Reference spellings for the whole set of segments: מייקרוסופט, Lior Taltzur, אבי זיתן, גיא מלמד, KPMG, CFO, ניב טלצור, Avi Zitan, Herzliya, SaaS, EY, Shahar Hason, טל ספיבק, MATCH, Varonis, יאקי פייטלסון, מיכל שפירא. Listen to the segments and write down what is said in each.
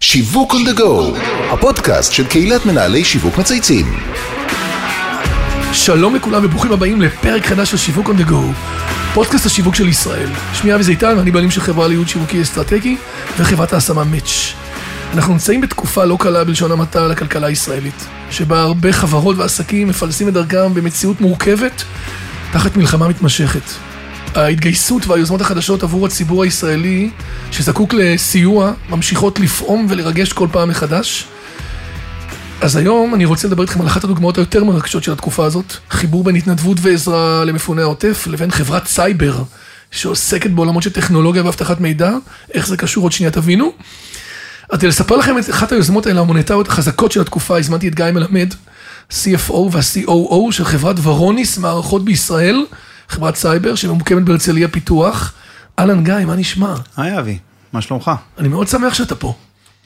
שיווק on the go, הפודקאסט של קהילת מנהלי שיווק מצייצים. שלום לכולם וברוכים הבאים לפרק חדש של שיווק on the go, פודקאסט השיווק של ישראל. שמי אבי זיתן, אני בעלים של חברה לייעוד שיווקי אסטרטגי וחברת ההשמה MATCH. אנחנו נמצאים בתקופה לא קלה בלשון המעטה לכלכלה הישראלית, שבה הרבה חברות ועסקים מפלסים את דרכם במציאות מורכבת תחת מלחמה מתמשכת. ההתגייסות והיוזמות החדשות עבור הציבור הישראלי שזקוק לסיוע ממשיכות לפעום ולרגש כל פעם מחדש. אז היום אני רוצה לדבר איתכם על אחת הדוגמאות היותר מרגשות של התקופה הזאת, חיבור בין התנדבות ועזרה למפוני העוטף לבין חברת סייבר שעוסקת בעולמות של טכנולוגיה והבטחת מידע. איך זה קשור עוד שנייה תבינו. אז לספר לכם את אחת היוזמות האלה המוניטריות החזקות של התקופה, הזמנתי את גיא מלמד, CFO וה-COO של חברת ורוניס מערכות בישראל, חברת סייבר שממוקמת בהרצליה פיתוח. אלן גיא, מה נשמע? היי אבי, מה שלומך? אני מאוד שמח שאתה פה.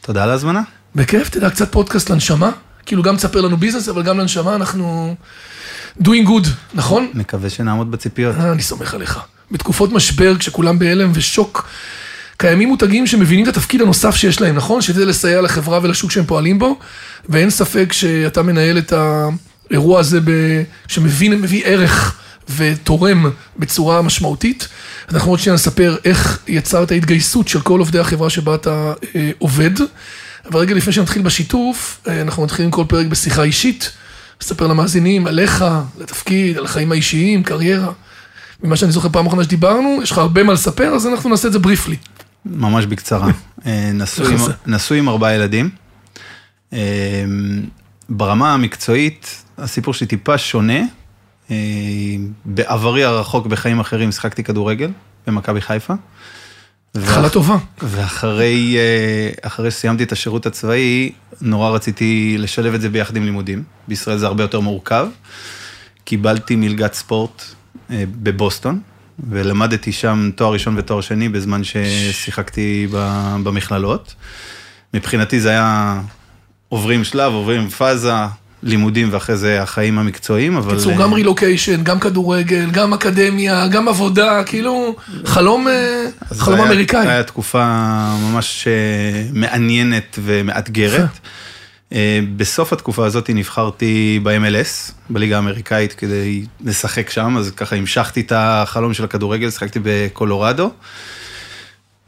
תודה על ההזמנה. בכיף, תדע, קצת פודקאסט לנשמה, כאילו גם תספר לנו ביזנס, אבל גם לנשמה, אנחנו doing good, נכון? מקווה שנעמוד בציפיות. אני סומך עליך. בתקופות משבר, כשכולם בהלם ושוק, קיימים מותגים שמבינים את התפקיד הנוסף שיש להם, נכון? שזה לסייע לחברה ולשוק שהם פועלים בו, ואין ספק שאתה מנהל את האירוע הזה שמביא ערך ותורם בצורה משמעותית. אנחנו עוד שנייה נספר איך יצרת את ההתגייסות של כל עובדי החברה שבה אתה עובד. אבל רגע לפני שנתחיל בשיתוף, אנחנו מתחילים כל פרק בשיחה אישית. נספר למאזינים עליך, לתפקיד, על החיים האישיים, קריירה. ממה שאני זוכר פעם אחרונה שדיברנו, יש לך הרבה מה לספר, אז אנחנו נעשה את זה בריפלי. ממש בקצרה. נשוי עם 4 ילדים. ברמה המקצועית, הסיפור שלי טיפה שונה. בעברי הרחוק בחיים אחרים שחקתי כדורגל במכבי חיפה. התחלה טובה. ואחרי שסיימתי את השירות הצבאי, נורא רציתי לשלב את זה ביחד עם לימודים. בישראל זה הרבה יותר מורכב. קיבלתי מלגת ספורט בבוסטון, ולמדתי שם תואר ראשון ותואר שני בזמן ששיחקתי במכללות. מבחינתי זה היה עוברים שלב, עוברים פאזה, לימודים ואחרי זה החיים המקצועיים, אבל... קיצור, גם רילוקיישן, גם כדורגל, גם אקדמיה, גם עבודה, כאילו חלום אמריקאי. היה תקופה ממש מעניינת ומאתגרת. בסוף התקופה הזאת נבחרתי ב-MLS, בליגה האמריקאית, כדי לשחק שם, אז ככה המשכתי את החלום של הכדורגל, שחקתי בקולורדו,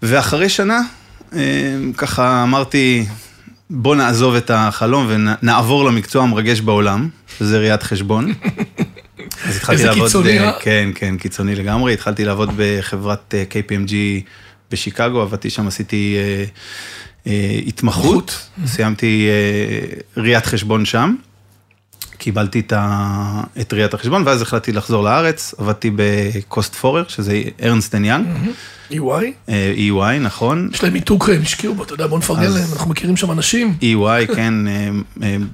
ואחרי שנה, ככה אמרתי... בוא נעזוב את החלום ונעבור למקצוע המרגש בעולם, שזה ראיית חשבון. אז התחלתי לעבוד... איזה קיצוני. כן, קיצוני לגמרי. התחלתי לעבוד בחברת KPMG בשיקגו, עבדתי שם, עשיתי התמחות, סיימתי ראיית חשבון שם, קיבלתי את ראיית החשבון, ואז החלטתי לחזור לארץ, עבדתי בקוסט פורר, שזה ארנסט אנד יאנג, EY, נכון. יש להם מיתוג, הם השקיעו בו, אתה יודע, בוא נפרגן להם, אנחנו מכירים שם אנשים. EY, כן,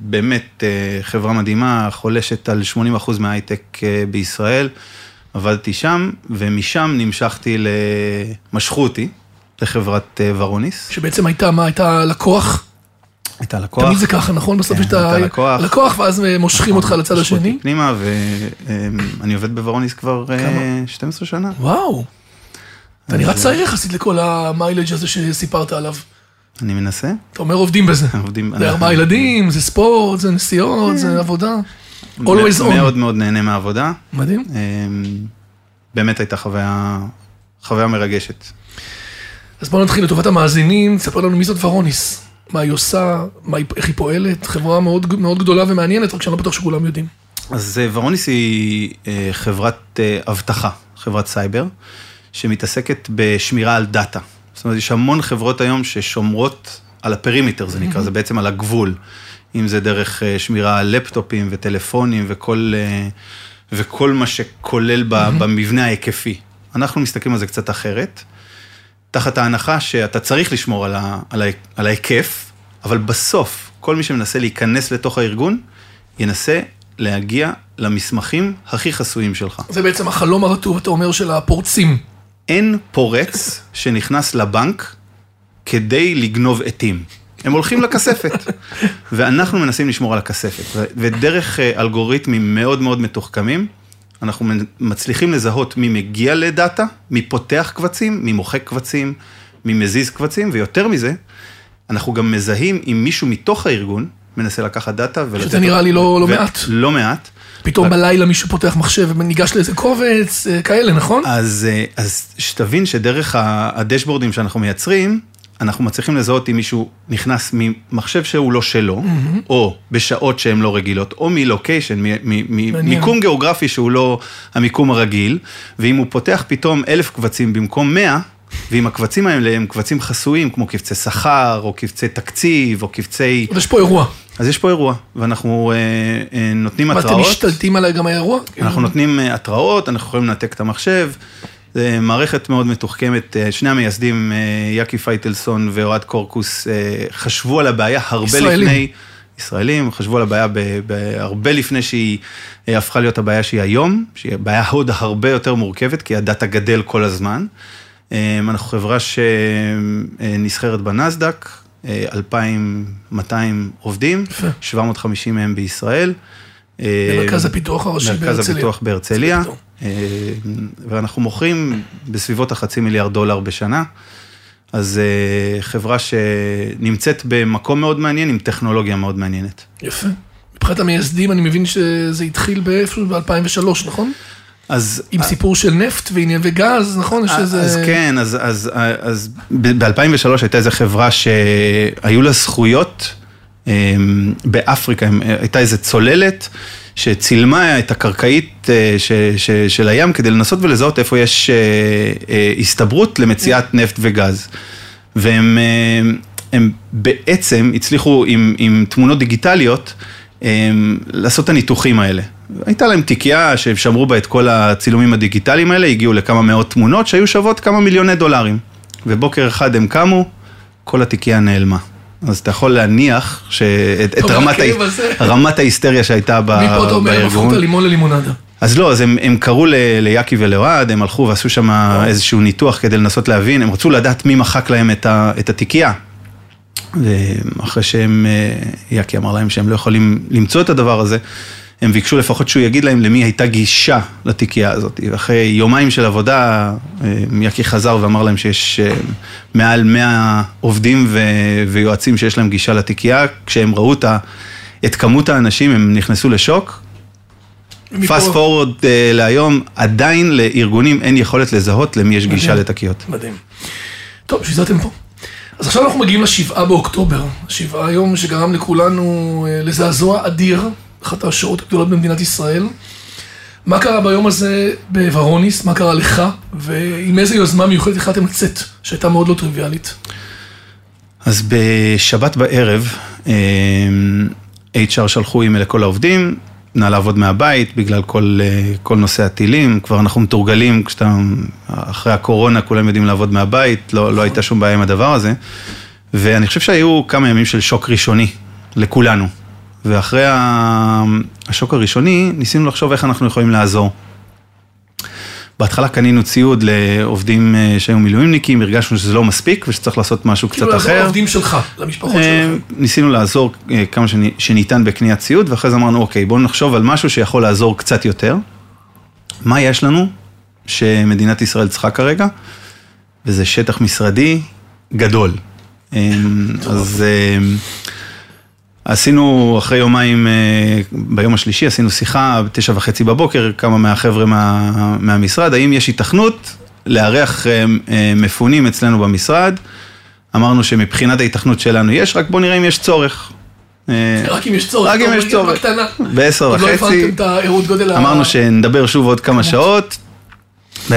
באמת חברה מדהימה, חולשת על 80% מההייטק בישראל, עבדתי שם, ומשם נמשכתי לחברת ורוניס. שבעצם הייתה, מה, הייתה לקוח? הייתה לקוח. תמיד זה ככה, נכון? בסוף יש את הלקוח, ואז מושכים אותך לצד השני. מושכו אותי פנימה, ואני עובד בוורוניס כבר 12 שנה. וואו. אתה נראה צעיר יחסית לכל המיילג' הזה שסיפרת עליו. אני מנסה. אתה אומר עובדים בזה. זה 4 ילדים, זה ספורט, זה נסיעות, זה עבודה. Always on. מאוד מאוד נהנה מהעבודה. מדהים. באמת הייתה חוויה מרגשת. אז בואו נתחיל לטובת המאזינים, תספר לנו מי זאת ורוניס. מה היא עושה, איך היא פועלת, חברה מאוד, מאוד גדולה ומעניינת, רק שאני לא בטוח שכולם יודעים. אז ורוניס היא חברת אבטחה, חברת סייבר, שמתעסקת בשמירה על דאטה. זאת אומרת, יש המון חברות היום ששומרות על הפרימיטר, זה נקרא, זה בעצם על הגבול, אם זה דרך שמירה על לפטופים וטלפונים וכל מה שכולל במבנה ההיקפי. אנחנו מסתכלים על זה קצת אחרת, תחת ההנחה שאתה צריך לשמור על ההיקף, אבל בסוף, כל מי שמנסה להיכנס לתוך הארגון, ינסה להגיע למסמכים הכי חסויים שלך. זה בעצם החלום הרטוב, אתה אומר, של הפורצים. אין פורץ שנכנס לבנק כדי לגנוב עתים. הם הולכים לכספת, ואנחנו מנסים לשמור על הכספת. ודרך אלגוריתמים מאוד מאוד מתוחכמים, אנחנו מצליחים לזהות מי מגיע לדאטה, מי פותח קבצים, מי מוחק קבצים, ממזיז קבצים, ויותר מזה, אנחנו גם מזהים אם מישהו מתוך הארגון מנסה לקחת דאטה ולתת... שזה נראה לי לא מעט. לא מעט. פתאום בלילה מישהו פותח מחשב וניגש לאיזה קובץ, כאלה, נכון? אז שתבין שדרך הדשבורדים שאנחנו מייצרים, אנחנו מצליחים לזהות אם מישהו נכנס ממחשב שהוא לא שלו, או בשעות שהן לא רגילות, או מלוקיישן, מיקום גיאוגרפי שהוא לא המיקום הרגיל, ואם הוא פותח פתאום 1,000 קבצים במקום 100, ואם הקבצים האלה הם קבצים חסויים, כמו קבצי שכר, או קבצי תקציב, או קבצי... אז יש פה אירוע. אז יש פה אירוע, ואנחנו נותנים התראות. ואתם משתלטים עליי גם האירוע? אנחנו נותנים התראות, אנחנו יכולים לנתק את המחשב, מערכת מאוד מתוחכמת, שני המייסדים, יאקי פייטלסון ואוהד קורקוס, חשבו על הבעיה הרבה לפני... ישראלים, חשבו על הבעיה הרבה לפני שהיא הפכה להיות הבעיה שהיא היום, שהיא בעיה עוד הרבה יותר מורכבת, כי הדאטה גדל כל הזמן. אנחנו חברה שנסחרת בנזדק, 2,200 עובדים, 750 מהם בישראל. במרכז הפיתוח הראשי בהרצליה. במרכז הפיתוח בהרצליה. ואנחנו מוכרים בסביבות $500 מיליון בשנה. אז חברה שנמצאת במקום מאוד מעניין, עם טכנולוגיה מאוד מעניינת. יפה. מבחינת המייסדים, אני מבין שזה התחיל באיפשהו ב-2003, נכון? עם סיפור של נפט ועניין וגז, נכון? אז כן, אז ב-2003 הייתה איזו חברה שהיו לה זכויות באפריקה, הייתה איזו צוללת שצילמה את הקרקעית של הים כדי לנסות ולזהות איפה יש הסתברות למציאת נפט וגז. והם בעצם הצליחו עם תמונות דיגיטליות לעשות את הניתוחים האלה. הייתה להם תיקייה ששמרו בה את כל הצילומים הדיגיטליים האלה, הגיעו לכמה מאות תמונות שהיו שוות כמה מיליוני $. ובוקר אחד הם קמו, כל התיקייה נעלמה. אז אתה יכול להניח שאת רמת ההיסטריה שהייתה בארגון. מפה אתה אומר, הפכו את הלימון ללימונדה. אז לא, אז הם קראו ליאקי ולאוהד, הם הלכו ועשו שם איזשהו ניתוח כדי לנסות להבין, הם רצו לדעת מי מחק להם את התיקייה. ואחרי שהם, יאקי אמר להם שהם לא יכולים למצוא את הדבר הזה, הם ביקשו לפחות שהוא יגיד להם למי הייתה גישה לתיקייה הזאת. ואחרי יומיים של עבודה, יאקי חזר ואמר להם שיש מעל 100 עובדים ויועצים שיש להם גישה לתיקייה. כשהם ראו את כמות האנשים, הם נכנסו לשוק. פאסט פורוורד להיום, עדיין לארגונים אין יכולת לזהות למי יש גישה לתיקיות. מדהים. טוב, שזאתם פה. אז עכשיו אנחנו מגיעים ל7 באוקטובר. 7 יום שגרם לכולנו לזעזוע אדיר. אחת השעות הגדולות במדינת ישראל. מה קרה ביום הזה בוורוניס? מה קרה לך? ועם איזה יוזמה מיוחדת החלטתם לצאת, שהייתה מאוד לא טריוויאלית? אז בשבת בערב, HR שלחו אימייל לכל העובדים, נא לעבוד מהבית, בגלל כל נושא הטילים. כבר אנחנו מתורגלים, אחרי הקורונה כולם יודעים לעבוד מהבית, לא הייתה שום בעיה עם הדבר הזה. ואני חושב שהיו כמה ימים של שוק ראשוני לכולנו. ואחרי השוק הראשוני, ניסינו לחשוב איך אנחנו יכולים לעזור. בהתחלה קנינו ציוד לעובדים שהיו מילואימניקים, הרגשנו שזה לא מספיק, ושצריך לעשות משהו קצת אחר. לעזור לעובדים שלך, למשפחות שלך. ניסינו לעזור כמה שניתן בקניית ציוד, ואחרי זה אמרנו, אוקיי, בואו נחשוב על משהו שיכול לעזור קצת יותר. מה יש לנו שמדינת ישראל צריכה כרגע? וזה שטח משרדי גדול. אז... עשינו אחרי יומיים, ביום השלישי, עשינו שיחה 9:30 בבוקר, כמה מהחבר'ה מהמשרד, האם יש התכנות לארח מפונים אצלנו במשרד, אמרנו שמבחינת ההתכנות שלנו יש, רק בוא נראה אם יש צורך. רק אם יש צורך. רק אם יש צורך. 10:30. אמרנו שנדבר שוב עוד כמה שעות. 10:30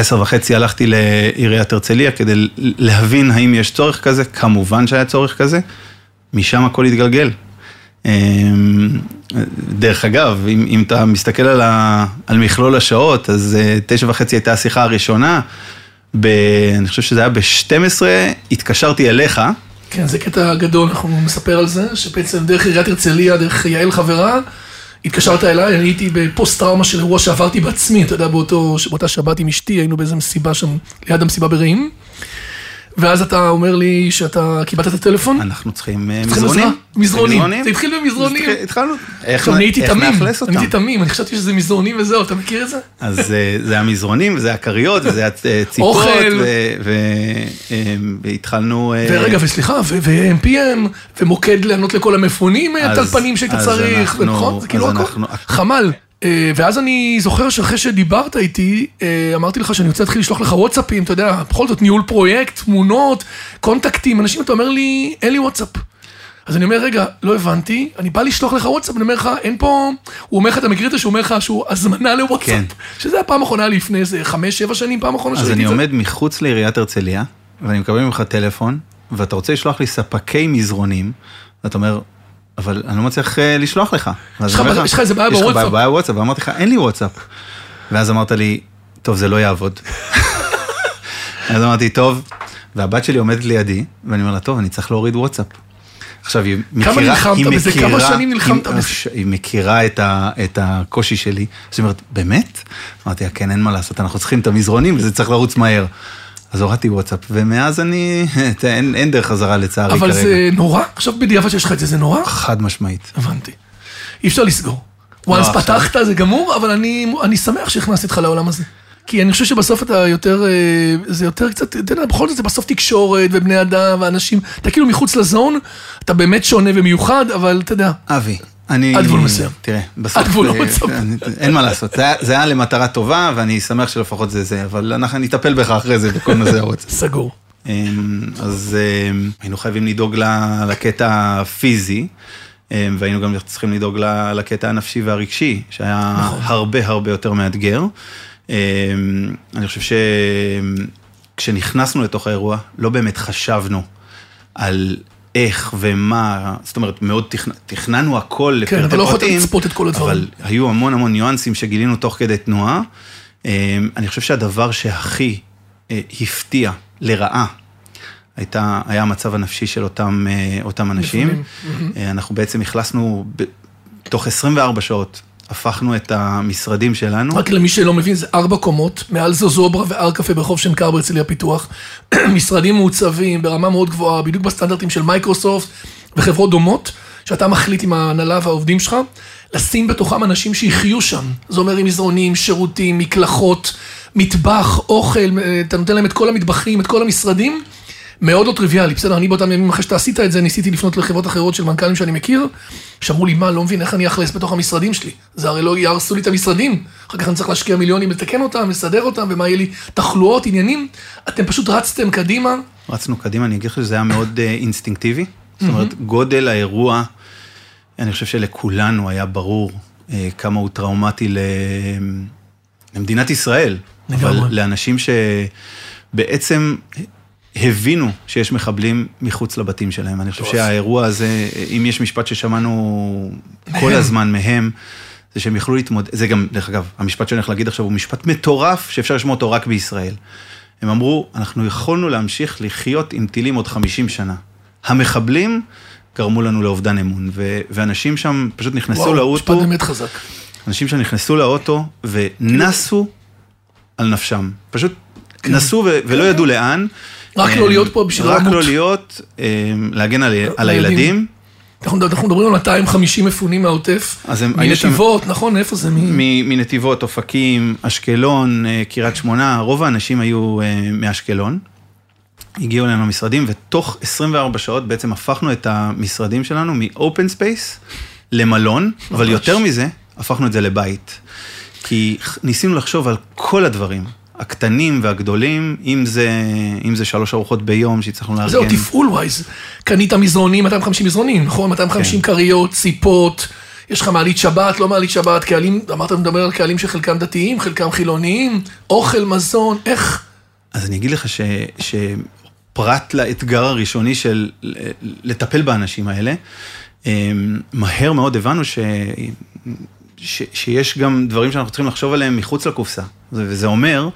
הלכתי לעיריית הרצליה כדי להבין האם יש צורך כזה, כמובן שהיה צורך כזה, משם הכל התגלגל. דרך אגב, אם אתה מסתכל על מכלול השעות, אז 9:30 הייתה השיחה הראשונה, אני חושב שזה היה ב-12, התקשרתי אליך. כן, זה קטע גדול, אנחנו מספר על זה, שבעצם דרך עיריית הרצליה, דרך יעל חברה, התקשרת אליי, אני הייתי בפוסט טראומה של אירוע שעברתי בעצמי, אתה יודע, באותה שבת עם אשתי, היינו באיזו מסיבה שם, ליד המסיבה ברעים, ואז אתה אומר לי שאתה קיבלת את הטלפון? אנחנו צריכים מזרונים. מזרונים. זה התחיל במזרונים. התחלנו. עכשיו נהייתי תמים, אני חשבתי שזה מזרונים וזהו, אתה מכיר את זה? אז זה המזרונים, וזה הקריות, וזה הציפות. אוכל. והתחלנו... ורגע, וסליחה, ו-MPM, ומוקד לענות לכל המפונים, הטלפנים שאתה צריך, נכון? זה כאילו הכל. חמל. ואז אני זוכר שאחרי שדיברת איתי, אמרתי לך שאני רוצה להתחיל לשלוח לך וואטסאפים, אתה יודע, בכל זאת ניהול פרויקט, תמונות, קונטקטים, אנשים, אתה אומר לי, אין לי וואטסאפ. אז אני אומר, רגע, לא הבנתי, אני בא לשלוח לך וואטסאפ, אני אומר לך, אין פה, הוא אומר לך, אתה מכיר את זה, שהוא אומר לך שהוא הזמנה לוואטסאפ, כן. שזה הפעם האחרונה לפני איזה 5-7 שנים, פעם האחרונה שראיתי את זה. אז אני עומד מחוץ לעיריית הרצליה, ואני מקבל ממך טלפון, ואתה רוצה לשלוח לי ספקי מזרונים, ואתה אומר, אבל אני לא מצליח לשלוח לך. יש לך איזה בעיה בוואטסאפ. יש לך בעיה בוואטסאפ, ואמרתי לך, אין לי וואטסאפ. ואז אמרת לי, טוב, זה לא יעבוד. אז אמרתי, טוב, והבת שלי עומדת לידי, ואני אומר לה, טוב, אני צריך להוריד וואטסאפ. עכשיו, היא מכירה... כמה נלחמת בזה, כמה שנים נלחמת בזה. היא מכירה את הקושי שלי. אז היא אומרת, באמת? אמרתי, כן, אין מה לעשות, אנחנו צריכים את המזרונים, וזה צריך לרוץ מהר. אז הורדתי וואטסאפ, ומאז אני... אין דרך חזרה לצערי כרגע. אבל זה נורא? עכשיו בדיעבד שיש לך את זה, זה נורא? חד משמעית. הבנתי. אי אפשר לסגור. וואנס פתחת, זה גמור, אבל אני שמח שהכנסתי אותך לעולם הזה. כי אני חושב שבסוף אתה יותר... זה יותר קצת... בכל זאת זה בסוף תקשורת, ובני אדם, ואנשים... אתה כאילו מחוץ לזון, אתה באמת שונה ומיוחד, אבל אתה יודע... אבי. עד גבול מסוים. תראה, בסוף... עד גבול לא מצב. אין מה לעשות. זה היה למטרה טובה, ואני שמח שלפחות זה זה, אבל אנחנו נטפל בך אחרי זה, וכל מה זה רוצה. סגור. אז היינו חייבים לדאוג לקטע הפיזי, והיינו גם צריכים לדאוג לקטע הנפשי והרגשי, שהיה הרבה הרבה יותר מאתגר. אני חושב שכשנכנסנו לתוך האירוע, לא באמת חשבנו על... איך ומה, זאת אומרת, מאוד תכננו הכל לפרטי פרטים. כן, אבל לא יכולת לצפות את כל הדברים. אבל היו המון המון ניואנסים שגילינו תוך כדי תנועה. אני חושב שהדבר שהכי הפתיע לרעה, היה המצב הנפשי של אותם אנשים. אנחנו בעצם הכלסנו, תוך 24 שעות, הפכנו את המשרדים שלנו. רק למי שלא מבין, זה 4 קומות, מעל זו זוברה ואר קפה ברחוב שנקר בהרצליה פיתוח, משרדים מעוצבים ברמה מאוד גבוהה, בדיוק בסטנדרטים של מייקרוסופט וחברות דומות, שאתה מחליט עם ההנהלה והעובדים שלך, לשים בתוכם אנשים שיחיו שם. זה אומר עם מזרונים, שירותים, מקלחות, מטבח, אוכל, אתה נותן להם את כל המטבחים, את כל המשרדים, מאוד לא טריוויאלי, בסדר, אני באותם ימים אחרי שאתה עשית את זה, ניסיתי לפנות לחברות אחרות של מנכ"לים שאני מכיר, שאמרו לי, מה, לא מבין, איך אני אכלס בתוך המשרדים שלי? זה הרי לא יהרסו לי את המשרדים, אחר כך אני צריך להשקיע מיליונים, לתקן אותם, לסדר אותם, ומה יהיה לי תחלואות, עניינים, אתם פשוט רצתם קדימה. רצנו קדימה, אני אגיד שזה היה מאוד אינסטינקטיבי, זאת אומרת, גודל האירוע, אני חושב שלכולנו היה ברור כמה הוא טראומטי למדינת ישראל, אבל לאנשים שבעצם הבינו שיש מחבלים מחוץ לבתים שלהם. אני חושב שהאירוע הזה, אם יש משפט ששמענו כל הזמן מהם, זה שהם יכלו להתמודד, זה גם, דרך אגב, המשפט שאני הולך להגיד עכשיו, הוא משפט מטורף, שאפשר לשמוע אותו רק בישראל. הם אמרו, אנחנו יכולנו להמשיך לחיות עם טילים עוד 50 שנה. המחבלים גרמו לנו לאובדן אמון, ואנשים שם פשוט נכנסו לאוטו, משפט באמת חזק. אנשים שם נכנסו לאוטו, ונסו על נפשם. פשוט נסו ולא ידעו לאן, רק לא להיות פה בשביל רק לא להיות, להגן על הילדים. אנחנו מדברים על 250 מפונים מהעוטף, מנתיבות, נכון? איפה זה? מנתיבות, אופקים, אשקלון, קריית שמונה, רוב האנשים היו מאשקלון, הגיעו אלינו למשרדים, ותוך 24 שעות בעצם הפכנו את המשרדים שלנו מ-open space למלון, אבל יותר מזה, הפכנו את זה לבית. כי ניסינו לחשוב על כל הדברים. הקטנים והגדולים, אם זה 3 ארוחות ביום שצריכנו לארגן. זהו, תפעול ווייז. קנית מזרונים, 250 מזרונים, נכון? 250 קריות, ציפות, יש לך מעלית שבת, לא מעלית שבת, קהלים, אמרת, מדבר על קהלים שחלקם דתיים, חלקם חילוניים, אוכל, מזון, איך? אז אני אגיד לך שפרט לאתגר הראשוני של לטפל באנשים האלה, מהר מאוד הבנו שיש גם דברים שאנחנו צריכים לחשוב עליהם מחוץ לקופסה. וזה אומר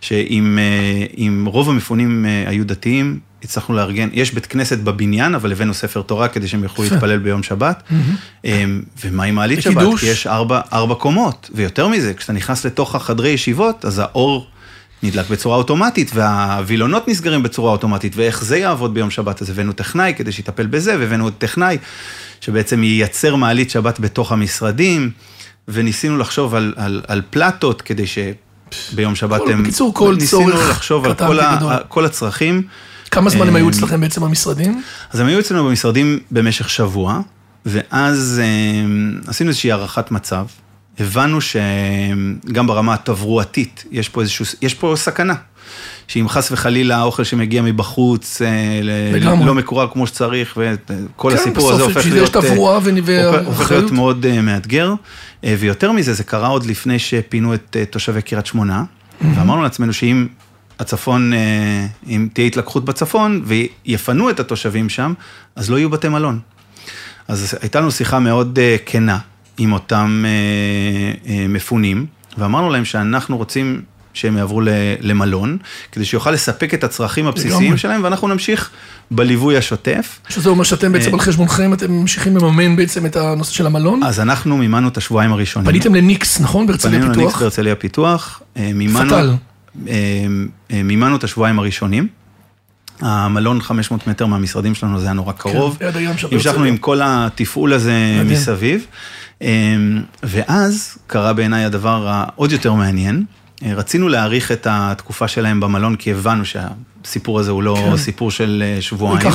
שאם רוב המפונים היו דתיים, הצלחנו לארגן, יש בית כנסת בבניין, אבל הבאנו ספר תורה כדי שהם יוכלו להתפלל ביום שבת. ומה עם מעלית שבת? כי יש 4 קומות. ויותר מזה, כשאתה נכנס לתוך החדרי ישיבות, אז האור נדלק בצורה אוטומטית, והווילונות נסגרים בצורה אוטומטית, ואיך זה יעבוד ביום שבת? אז הבאנו טכנאי כדי שיטפל בזה, והבאנו טכנאי שבעצם ייצר מעלית שבת בתוך המשרדים, וניסינו לחשוב על, על, על פלטות כדי שביום שבת הם... בקיצור, כל ניסינו צורך. ניסינו לחשוב על כל הצרכים. כמה זמן הם היו אצלכם בעצם במשרדים? אז הם היו אצלנו במשרדים במשך שבוע, ואז עשינו איזושהי הערכת מצב, הבנו שגם ברמה התברואתית, יש פה איזשהו, יש פה סכנה, שאם חס וחלילה האוכל שמגיע מבחוץ, לא מקורר כמו שצריך, וכל הסיפור הזה הופך להיות, הופך להיות מאוד מאתגר, ויותר מזה, זה קרה עוד לפני שפינו את תושבי קריית שמונה, ואמרנו לעצמנו שאם הצפון, אם תהיה התלקחות בצפון, ויפנו את התושבים שם, אז לא יהיו בתי מלון. אז הייתה לנו שיחה מאוד כנה, עם אותם מפונים, ואמרנו להם שאנחנו רוצים שהם יעברו למלון, כדי שיוכל לספק את הצרכים הבסיסיים שלהם, ואנחנו נמשיך בליווי השוטף. שזה אומר שאתם בעצם על חשבונכם, אתם ממשיכים לממן בעצם את הנושא של המלון? אז אנחנו מימנו את השבועיים הראשונים. פניתם לניקס, נכון? בהרצליה פיתוח? פנינו לניקס בהרצליה פיתוח. פטל. מימנו את השבועיים הראשונים. המלון 500 מטר מהמשרדים שלנו, זה היה נורא קרוב. המשכנו עם כל התפעול הזה מסביב. ואז קרה בעיניי הדבר העוד יותר מעניין, רצינו להאריך את התקופה שלהם במלון, כי הבנו שהסיפור הזה הוא לא סיפור של שבועיים.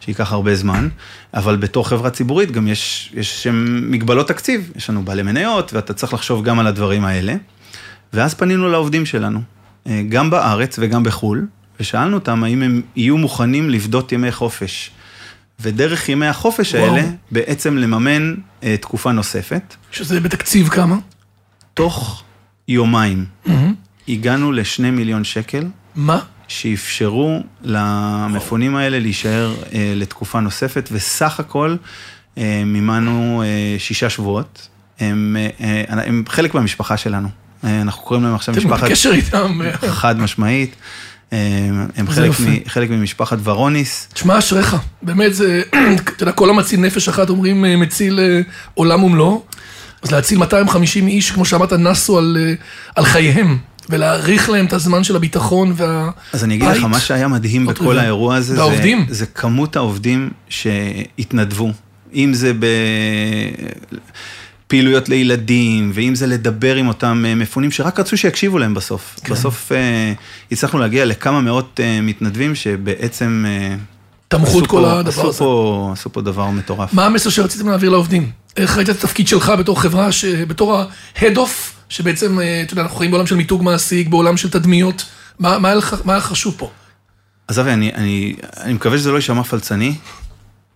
שייקח הרבה זמן. אבל בתור חברה ציבורית גם יש מגבלות תקציב, יש לנו בעלי מניות, ואתה צריך לחשוב גם על הדברים האלה. ואז פנינו לעובדים שלנו, גם בארץ וגם בחול, ושאלנו אותם האם הם יהיו מוכנים לבדות ימי חופש. ודרך ימי החופש האלה, בעצם לממן תקופה נוספת. שזה בתקציב כמה? תוך יומיים. הגענו ל2 מיליון שקל. מה? שאפשרו למפונים האלה להישאר לתקופה נוספת, וסך הכל מימנו 6 שבועות. הם חלק מהמשפחה שלנו. אנחנו קוראים להם עכשיו משפחת... אתם בקשר איתם. חד משמעית. הם חלק ממשפחת ורוניס. תשמע, אשריך. באמת, כל המציל נפש אחת, אומרים, מציל עולם ומלואו. אז להציל 250 איש, כמו שאמרת, נסו על חייהם, ולהאריך להם את הזמן של הביטחון והבית. אז אני אגיד לך, מה שהיה מדהים בכל האירוע הזה, זה כמות העובדים שהתנדבו. אם זה פעילויות לילדים, ואם זה לדבר עם אותם מפונים, שרק רצו שיקשיבו להם בסוף. כן. בסוף הצלחנו להגיע לכמה מאות מתנדבים, שבעצם תמכו את כל הדבר הזה. עשו פה דבר מטורף. מה המסר שרציתם להעביר לעובדים? איך ראית את התפקיד שלך בתור חברה, בתור ה-head-off, שבעצם, אתה יודע, אנחנו חיים בעולם של מיתוג מעסיק, בעולם של תדמיות, מה חשוב פה? אז אבי, אני מקווה שזה לא יישמע פלצני,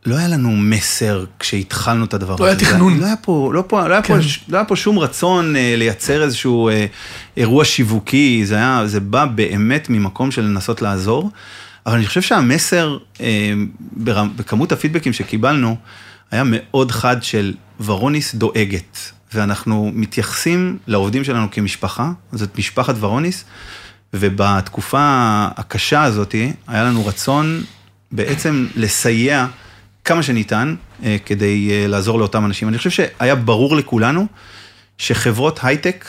לא היה לנו מסר כשהתחלנו את הדבר הזה. לא היה תכנון. לא היה פה שום רצון לייצר איזשהו אירוע שיווקי, זה בא באמת ממקום של לנסות לעזור, אבל אני חושב שהמסר, בכמות הפידבקים שקיבלנו, היה מאוד חד של ורוניס דואגת, ואנחנו מתייחסים לעובדים שלנו כמשפחה, זאת משפחת ורוניס, ובתקופה הקשה הזאת, היה לנו רצון בעצם לסייע, כמה שניתן, כדי לעזור לאותם אנשים. אני חושב שהיה ברור לכולנו, שחברות הייטק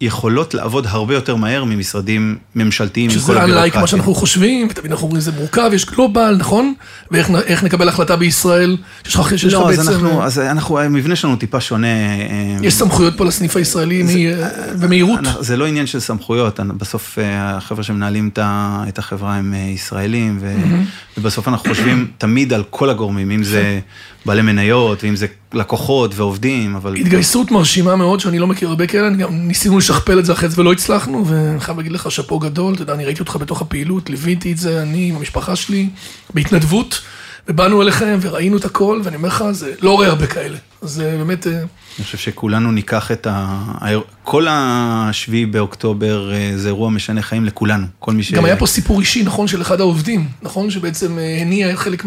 יכולות לעבוד הרבה יותר מהר ממשרדים ממשלתיים. שזה עליי כמו שאנחנו חושבים, ותמיד אנחנו אומרים, זה מורכב, יש גלובל, נכון? ואיך נקבל החלטה בישראל? לא, אז המבנה שלנו טיפה שונה. יש סמכויות פה לסניף הישראלי ומהירות? זה לא עניין של סמכויות, בסוף החבר'ה שמנהלים את החברה הם ישראלים, ובסוף אנחנו חושבים תמיד על כל הגורמים, אם זה בעלי מניות, ואם זה לקוחות ועובדים, אבל... התגייסות מרשימה מאוד, שאני לא מכיר הרבה כאלה, גם ניסינו לשכפל את זה החץ ולא הצלחנו, ואני חייב להגיד לך שפו גדול, אתה יודע, אני ראיתי אותך בתוך הפעילות, ליוויתי את זה, אני עם המשפחה שלי, בהתנדבות, ובאנו אליכם וראינו את הכל, ואני אומר לך, זה לא רואה הרבה כאלה, אז זה באמת... אני חושב שכולנו ניקח את כל השביעי באוקטובר, זה אירוע משנה חיים לכולנו, כל מי ש... גם היה פה סיפור אישי, נכון, של אחד העובדים, נכון, שבעצם הניע חלק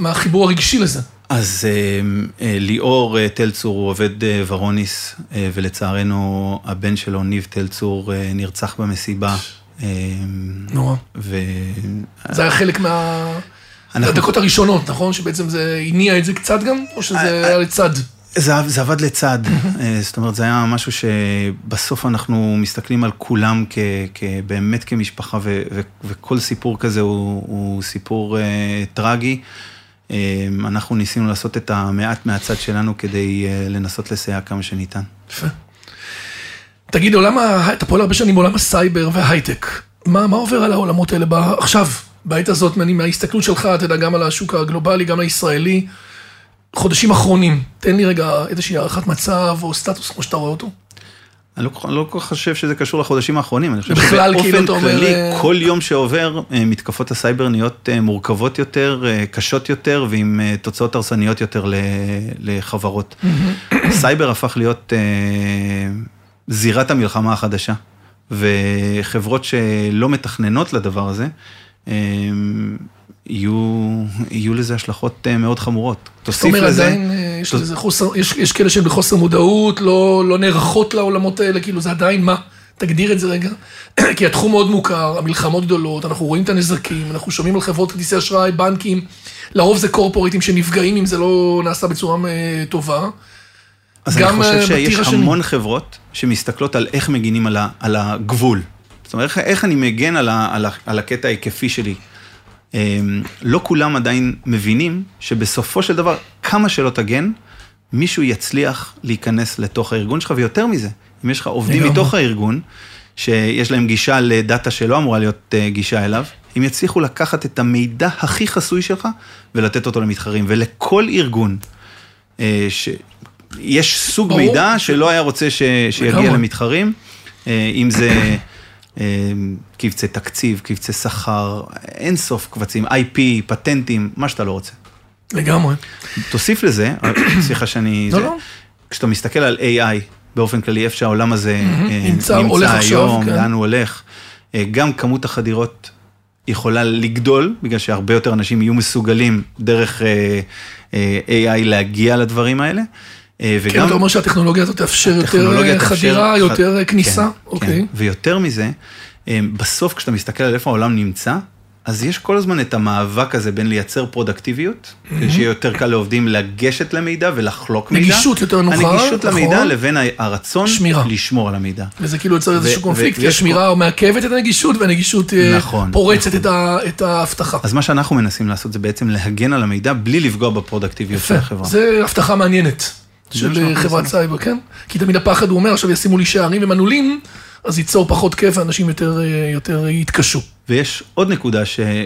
מהחיבור הרגשי לזה. אז ליאור טלצור הוא עובד ורוניס, ולצערנו הבן שלו, ניב טלצור, נרצח במסיבה. נורא. זה היה חלק מהדקות הראשונות, נכון? שבעצם זה הניע את זה קצת גם, או שזה היה לצד? זה עבד לצד, זאת אומרת, זה היה משהו שבסוף אנחנו מסתכלים על כולם באמת כמשפחה, וכל סיפור כזה הוא סיפור טרגי. אנחנו ניסינו לעשות את המעט מהצד שלנו כדי לנסות לסייע כמה שניתן. יפה. תגיד, אתה פועל הרבה שנים בעולם הסייבר וההייטק. מה עובר על העולמות האלה עכשיו, בעת הזאת, מההסתכלות שלך, אתה יודע, גם על השוק הגלובלי, גם הישראלי, חודשים אחרונים, תן לי רגע איזושהי הערכת מצב או סטטוס כמו שאתה רואה אותו. אני לא חושב שזה קשור לחודשים האחרונים, אני חושב שבאופן כללי, כל יום שעובר, מתקפות הסייבר נהיות מורכבות יותר, קשות יותר, ועם תוצאות הרסניות יותר לחברות. סייבר הפך להיות זירת המלחמה החדשה, וחברות שלא מתכננות לדבר הזה, יהיו לזה השלכות מאוד חמורות. תוסיף לזה... יש כאלה שהן בחוסר מודעות, לא נערכות לעולמות האלה, כאילו זה עדיין מה? תגדיר את זה רגע. כי התחום מאוד מוכר, המלחמות גדולות, אנחנו רואים את הנזקים, אנחנו שומעים על חברות כרטיסי אשראי, בנקים, לרוב זה קורפורטים שנפגעים אם זה לא נעשה בצורה טובה. אז אני חושב שיש המון חברות שמסתכלות על איך מגינים על הגבול. זאת אומרת, איך אני מגן על הקטע ההיקפי שלי. לא כולם עדיין מבינים שבסופו של דבר, כמה שלא תגן, מישהו יצליח להיכנס לתוך הארגון שלך, ויותר מזה, אם יש לך עובדים מתוך הארגון, שיש להם גישה לדאטה שלא אמורה להיות גישה אליו, הם יצליחו לקחת את המידע הכי חסוי שלך, ולתת אותו למתחרים, ולכל ארגון, יש סוג מידע שלא היה רוצה שיגיע למתחרים, אם זה... קבצי תקציב, קבצי שכר, אין סוף קבצים, IP, פטנטים, מה שאתה לא רוצה. לגמרי. תוסיף לזה, סליחה שאני... לא, לא. כשאתה מסתכל על AI, באופן כללי, איפה שהעולם הזה נמצא היום, לאן הוא הולך, גם כמות החדירות יכולה לגדול, בגלל שהרבה יותר אנשים יהיו מסוגלים דרך AI להגיע לדברים האלה, כן, אתה אומר שהטכנולוגיה הזאת תאפשר יותר חדירה, יותר כניסה, אוקיי. ויותר מזה, בסוף כשאתה מסתכל על איפה העולם נמצא, אז יש כל הזמן את המאבק הזה בין לייצר פרודקטיביות, שיהיה יותר קל לעובדים לגשת למידע ולחלוק מידע. נגישות יותר נוחה. הנגישות למידע לבין הרצון לשמור על המידע. וזה כאילו יוצר איזשהו קונפליקט, כי השמירה מעכבת את הנגישות, והנגישות פורצת את ההבטחה. אז מה שאנחנו מנסים לעשות זה בעצם להגן על המידע בלי לפגוע בפרודקטיביות של החברה. זה הבטחה מעניינת. של חברת סייבר, כן? כי תמיד הפחד הוא אומר, עכשיו ישימו לי שערים ומנעולים, אז ייצור פחות כיף, ואנשים יותר יתקשו. ויש עוד נקודה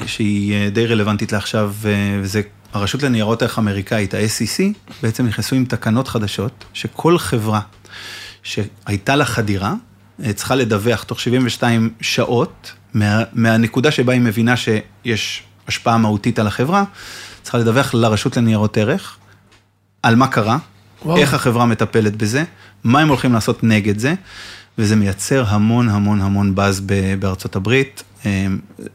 שהיא די רלוונטית לעכשיו, וזה הרשות לניירות ערך אמריקאית, ה-SEC, בעצם נכנסו עם תקנות חדשות, שכל חברה שהייתה לה חדירה, צריכה לדווח תוך 72 שעות, מהנקודה שבה היא מבינה שיש השפעה מהותית על החברה, צריכה לדווח לרשות לניירות ערך, על מה קרה, איך החברה מטפלת בזה, מה הם הולכים לעשות נגד זה, וזה מייצר המון המון המון באז בארצות הברית,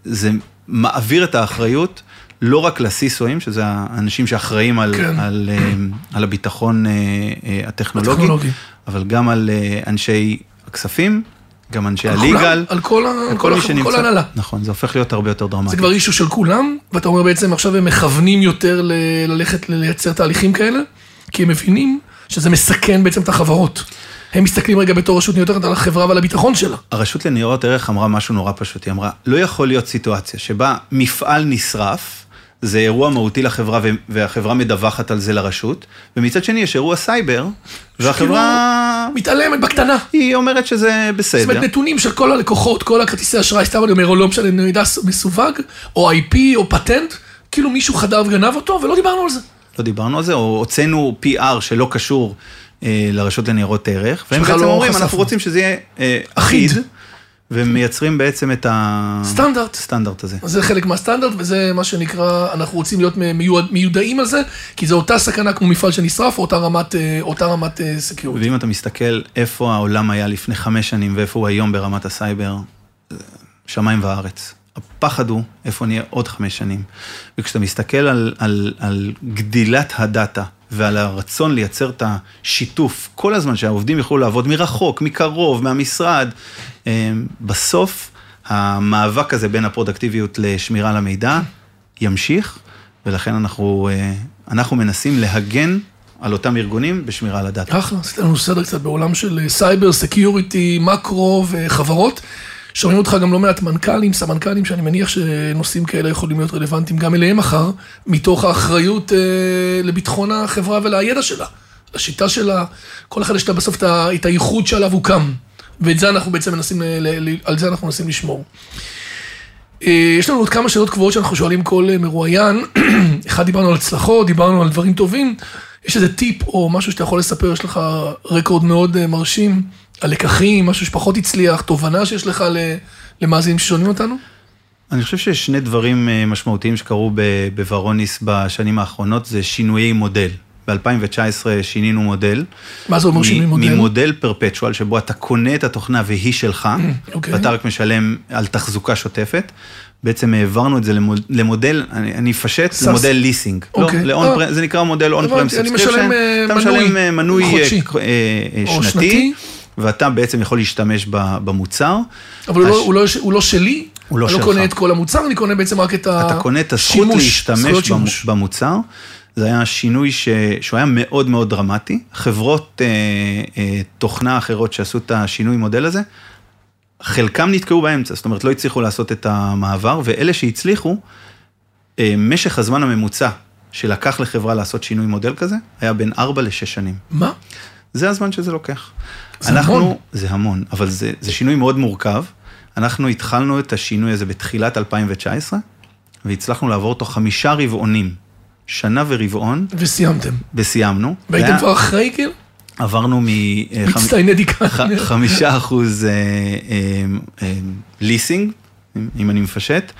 זה מעביר את האחריות, לא רק לסיסויים, שזה האנשים שאחראים על הביטחון הטכנולוגי, אבל גם על אנשי הכספים, גם אנשי הליגל, על כל מי שנמצא. נכון, זה הופך להיות הרבה יותר דרמטי. זה כבר אישו של כולם, ואתה אומר בעצם עכשיו הם מכוונים יותר ללכת לייצר תהליכים כאלה? כי הם מבינים שזה מסכן בעצם את החברות. הם מסתכלים רגע בתור רשות ניירות ערך על החברה ועל הביטחון שלה. הרשות לניירות ערך אמרה משהו נורא פשוט. היא אמרה, לא יכול להיות סיטואציה שבה מפעל נשרף, זה אירוע מהותי לחברה, והחברה מדווחת על זה לרשות, ומצד שני יש אירוע סייבר, והחברה... מתעלמת בקטנה. היא אומרת שזה בסדר. זאת אומרת, נתונים של כל הלקוחות, כל הכרטיסי אשראי, סתם אני אומר, או לא משנה, מידע מסווג, או IP, או פטנט, כאילו מישהו חדר וגנב אותו, ולא דיברנו על זה. לא דיברנו על זה, או הוצאנו PR שלא קשור לרשות לניירות ערך, והם בעצם אומרים, אנחנו רוצים שזה יהיה אחיד, ומייצרים בעצם את הסטנדרט הזה. זה חלק מהסטנדרט, וזה מה שנקרא, אנחנו רוצים להיות מיודעים על זה, כי זו אותה סכנה כמו מפעל שנשרף, או אותה רמת סקיורט. ואם אתה מסתכל איפה העולם היה לפני 5 שנים, ואיפה הוא היום ברמת הסייבר, שמיים וארץ. הפחד הוא איפה נהיה עוד 5 שנים. וכשאתה מסתכל על גדילת הדאטה ועל הרצון לייצר את השיתוף, כל הזמן שהעובדים יוכלו לעבוד מרחוק, מקרוב, מהמשרד, בסוף המאבק הזה בין הפרודקטיביות לשמירה על המידע ימשיך, ולכן אנחנו מנסים להגן על אותם ארגונים בשמירה על הדאטה. אחלה, עשית לנו סדר קצת בעולם של סייבר, סקיוריטי, מקרו וחברות. שומעים אותך גם לא מעט מנכ"לים, סמנכ"לים, שאני מניח שנושאים כאלה יכולים להיות רלוונטיים גם אליהם אחר, מתוך האחריות לביטחון החברה ולידע שלה, לשיטה שלה, כל אחד יש לה בסוף את הייחוד שעליו הוא קם, ועל זה אנחנו בעצם מנסים לשמור. יש לנו עוד כמה שאלות קבועות שאנחנו שואלים כל מרואיין, אחד דיברנו על הצלחות, דיברנו על דברים טובים, יש איזה טיפ או משהו שאתה יכול לספר, יש לך רקורד מאוד מרשים, הלקחים, משהו שפחות הצליח, תובנה שיש לך למאזינים ששונים אותנו? אני חושב שיש שני דברים משמעותיים שקרו בוורוניס בשנים האחרונות, זה שינויי מודל. ב-2019 שינינו מודל. מה זה אומר שינוי מודל? ממודל פרפטואל, שבו אתה קונה את התוכנה והיא שלך, ואתה רק משלם על תחזוקה שוטפת. בעצם העברנו את זה למודל, אני אפשט, למודל ליסינג. זה נקרא מודל און-פרם סאבסקריפשן. אתה משלם מנוי שנתי, ואתה בעצם יכול להשתמש במוצר. אבל הוא לא שלי? הוא לא שלך. אני לא קונה את כל המוצר, אני קונה בעצם רק את השימוש. אתה קונה את הזכות להשתמש במוצר. זה היה שינוי שהוא היה מאוד מאוד דרמטי. חברות תוכנה אחרות שעשו את השינוי מודל הזה, חלקם נתקעו באמצע, זאת אומרת, לא הצליחו לעשות את המעבר, ואלה שהצליחו, משך הזמן הממוצע שלקח לחברה לעשות שינוי מודל כזה, היה בין 4 ל-6 שנים. מה? זה הזמן שזה לוקח. זה המון, אבל זה שינוי מאוד מורכב. אנחנו התחלנו את השינוי הזה בתחילת 2019, והצלחנו לעבור תוך 5 רבעונים, שנה ורבעון. וסיימתם. וסיימנו. והייתם כבר אחרי כאילו? עברנו מ-5% ליסינג, אם אני מפשט,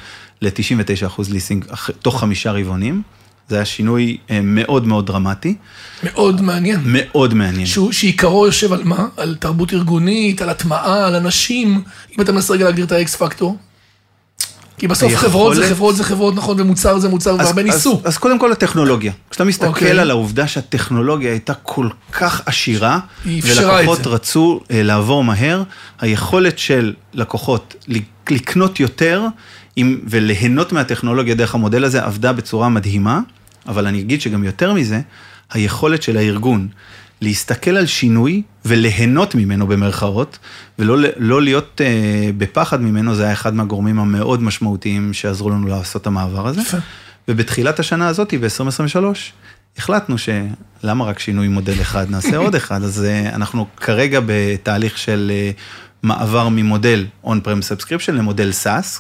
ל-99% ליסינג תוך 5 רבעונים. זה היה שינוי מאוד מאוד דרמטי. מאוד מעניין. מאוד מעניין. שעיקרו יושב על מה? על תרבות ארגונית, על התמאה, על אנשים. אם אתה מנסה רגע להגדיר את האקס פקטור. כי בסוף חברות זה חברות זה חברות, נכון, ומוצר זה מוצר, והרבה ניסו. אז קודם כל הטכנולוגיה. כשאתה מסתכל על העובדה שהטכנולוגיה הייתה כל כך עשירה, ולקוחות רצו לעבור מהר, היכולת של לקוחות לקנות יותר, וליהנות מהטכנולוגיה דרך המודל הזה, עבדה בצורה מדהימה, אבל אני אגיד שגם יותר מזה, היכולת של הארגון להסתכל על שינוי וליהנות ממנו במרכאות, ולא להיות בפחד ממנו, זה היה אחד מהגורמים המאוד משמעותיים שעזרו לנו לעשות את המעבר הזה. ובתחילת השנה הזאת, ב-2023, החלטנו שלמה רק שינוי מודל אחד, נעשה עוד אחד. אז אנחנו כרגע בתהליך של מעבר ממודל on-prem subscription למודל SaaS.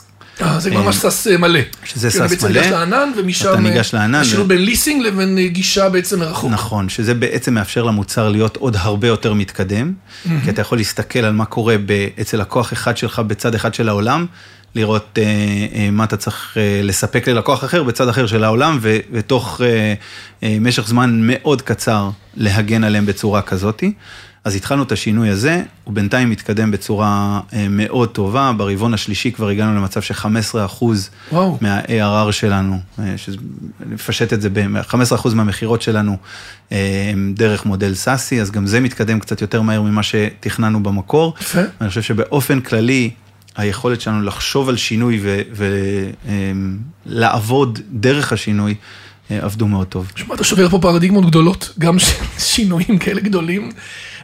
זה כבר ממש סס מלא. שזה סס מלא. בעצם ניגש לענן, ומשם השילוב בין ליסינג לבין גישה בעצם מרחוק. נכון, שזה בעצם מאפשר למוצר להיות עוד הרבה יותר מתקדם, כי אתה יכול להסתכל על מה קורה אצל לקוח אחד שלך בצד אחד של העולם, לראות מה אתה צריך לספק ללקוח אחר בצד אחר של העולם, ותוך משך זמן מאוד קצר להגן עליהם בצורה כזאת. אז התחלנו את השינוי הזה, ובינתיים מתקדם בצורה מאוד טובה. ברבעון השלישי כבר הגענו למצב ש-15% מה-ARR שלנו, לפשט את זה, 15% מהמחירות שלנו דרך מודל סאסי, אז גם זה מתקדם קצת יותר מהר ממה שתכננו במקור. אני חושב שבאופן כללי, היכולת שלנו לחשוב על שינוי ולעבוד דרך השינוי, עבדו מאוד טוב. שמע, אתה שובר פה פרדיגמות גדולות, גם של שינויים כאלה גדולים,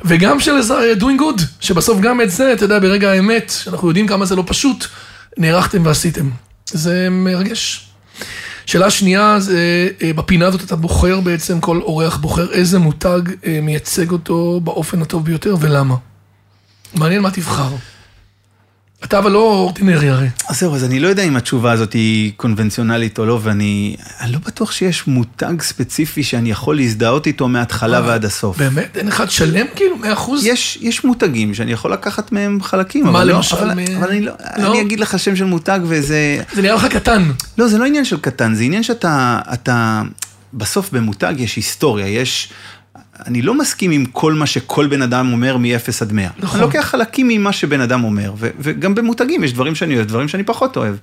וגם של doing good, שבסוף גם את זה, אתה יודע, ברגע האמת, שאנחנו יודעים כמה זה לא פשוט, נערכתם ועשיתם. זה מרגש. שאלה שנייה, זה, בפינה הזאת אתה בוחר בעצם, כל אורח בוחר איזה מותג מייצג אותו באופן הטוב ביותר, ולמה? מעניין מה תבחר. אתה אבל לא אורדינרי הרי. אז זהו, אז אני לא יודע אם התשובה הזאת היא קונבנציונלית או לא, ואני לא בטוח שיש מותג ספציפי שאני יכול להזדהות איתו מההתחלה ועד הסוף. באמת? אין אחד שלם כאילו 100%? יש מותגים שאני יכול לקחת מהם חלקים. מה למשל? אבל אני אגיד לך שם של מותג וזה... זה נראה לך קטן. לא, זה לא עניין של קטן, זה עניין שאתה... בסוף במותג יש היסטוריה, יש... אני לא מסכים עם כל מה שכל בן אדם אומר מ-0 עד 100. אני לוקח חלקים ממה שבן אדם אומר, וגם במותגים יש דברים שאני אוהב, דברים שאני פחות אוהב.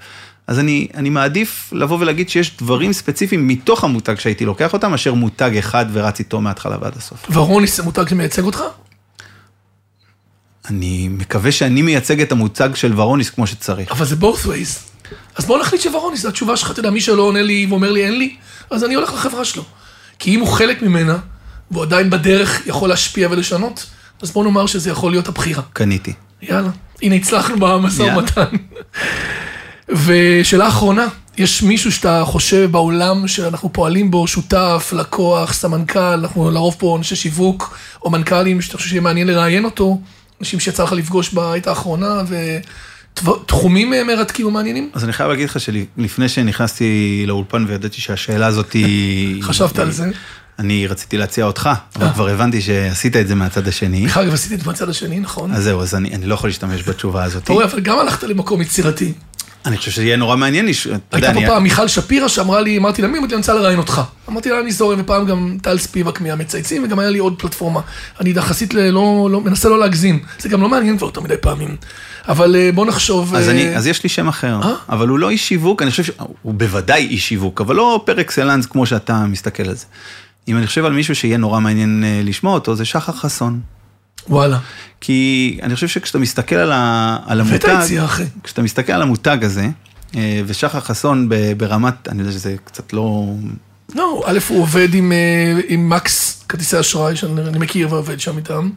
אז אני מעדיף לבוא ולהגיד שיש דברים ספציפיים מתוך המותג שהייתי לוקח אותם, אשר מותג אחד ורץ איתו מההתחלה ועד הסוף. ורוניס זה מותג שמייצג אותך? אני מקווה שאני מייצג את המותג של ורוניס כמו שצריך. אבל זה both ways. אז בואו נחליט שורוניס, זו התשובה שלך, אתה יודע, מי שלא עונה לי ואומר לי אין לי, אז אני הולך לחברה שלו. כי אם הוא חלק ממנה, והוא עדיין בדרך יכול להשפיע ולשנות, אז בוא נאמר שזה יכול להיות הבחירה. קניתי. יאללה, הנה הצלחנו במשא ומתן. ושאלה אחרונה, יש מישהו שאתה חושב בעולם שאנחנו פועלים בו, שותף, לקוח, סמנכ"ל, אנחנו לרוב פה אנשי שיווק או מנכ"לים, שאתה חושב שיהיה מעניין לראיין אותו, אנשים שיצא לך לפגוש בעת האחרונה, ותחומים מרתקים ומעניינים? אז אני חייב להגיד לך שלפני שנכנסתי לאולפן וידעתי שהשאלה הזאת היא... חשבת על זה? אני רציתי להציע אותך, אבל כבר הבנתי שעשית את זה מהצד השני. אחר כך עשיתי את זה מהצד השני, נכון? אז זהו, אז אני לא יכול להשתמש בתשובה הזאת. תראו, אבל גם הלכת למקום יצירתי. אני חושב שזה יהיה נורא מעניין. הייתה פה פעם מיכל שפירא שאמרה לי, אמרתי לה, מי אמרתי לה, אני רוצה לראיין אותך. אמרתי לה, אני זורם, ופעם גם טל ספיבק מהמצייצים, וגם היה לי עוד פלטפורמה. אני יחסית מנסה לא להגזים. זה גם לא מעניין כבר יותר מדי פעמים. אבל בוא נחשוב... אז יש לי שם אחר, אבל הוא לא איש שיווק, אני חושב שהוא בוודאי איש שיווק, אבל לא פר אקסלנס כמו שאתה מסתכל על זה. אם אני חושב על מישהו שיהיה נורא מעניין לשמוע אותו, זה שחר חסון. וואלה. כי אני חושב שכשאתה מסתכל על המותג, כשאתה מסתכל על המותג הזה, ושחר חסון ברמת, אני יודע שזה קצת לא... לא, א' הוא עובד עם מקס, כרטיסי אשראי, שאני מכיר ועובד שם איתם,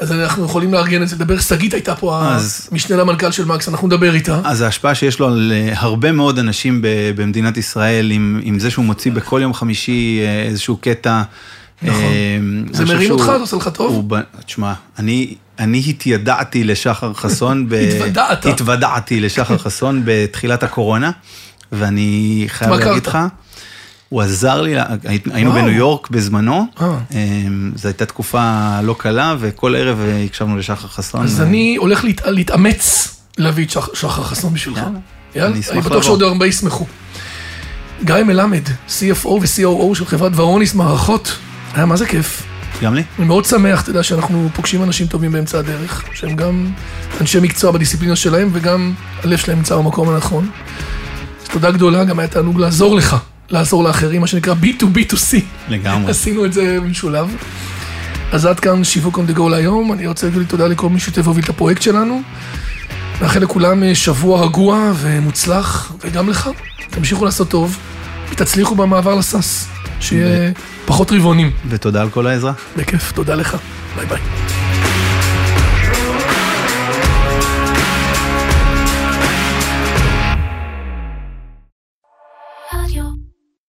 אז אנחנו יכולים לארגן את זה, לדבר, סגית הייתה פה המשנה למנכ"ל של מקס, אנחנו נדבר איתה. אז ההשפעה שיש לו על הרבה מאוד אנשים במדינת ישראל, עם זה שהוא מוציא בכל יום חמישי איזשהו קטע, זה מרים אותך, אתה עושה לך טוב? תשמע, אני התוודעתי לשחר חסון, התוודעתי לשחר חסון בתחילת הקורונה, ואני חייב להגיד לך, הוא עזר לי, היינו בניו יורק בזמנו, זו הייתה תקופה לא קלה, וכל ערב הקשבנו לשחר חסון. אז אני הולך להתאמץ להביא את שחר חסון בשבילך. אני בטוח שעוד הרבה ישמחו. גיא מלמד, CFO ו-COO של חברת ורוניס מערכות, היה מה זה כיף. גם לי. אני מאוד שמח, אתה יודע, שאנחנו פוגשים אנשים טובים באמצע הדרך, שהם גם אנשי מקצוע בדיסציפלינה שלהם, וגם הלב שלהם נמצא במקום הנכון. אז תודה גדולה, גם היה תענוג לעזור לך, לעזור לאחרים, מה שנקרא B2B2C. לגמרי. עשינו את זה במשולב. אז עד כאן שיווק on the go להיום, אני רוצה להגיד תודה לכל מי שותף והוביל את הפרויקט שלנו. מאחל לכולם שבוע רגוע ומוצלח, וגם לך. תמשיכו לעשות טוב, ותצליחו במעבר לסס, שיהיה פחות רבעונים. ותודה על כל העזרה. בכיף, תודה לך. ביי ביי.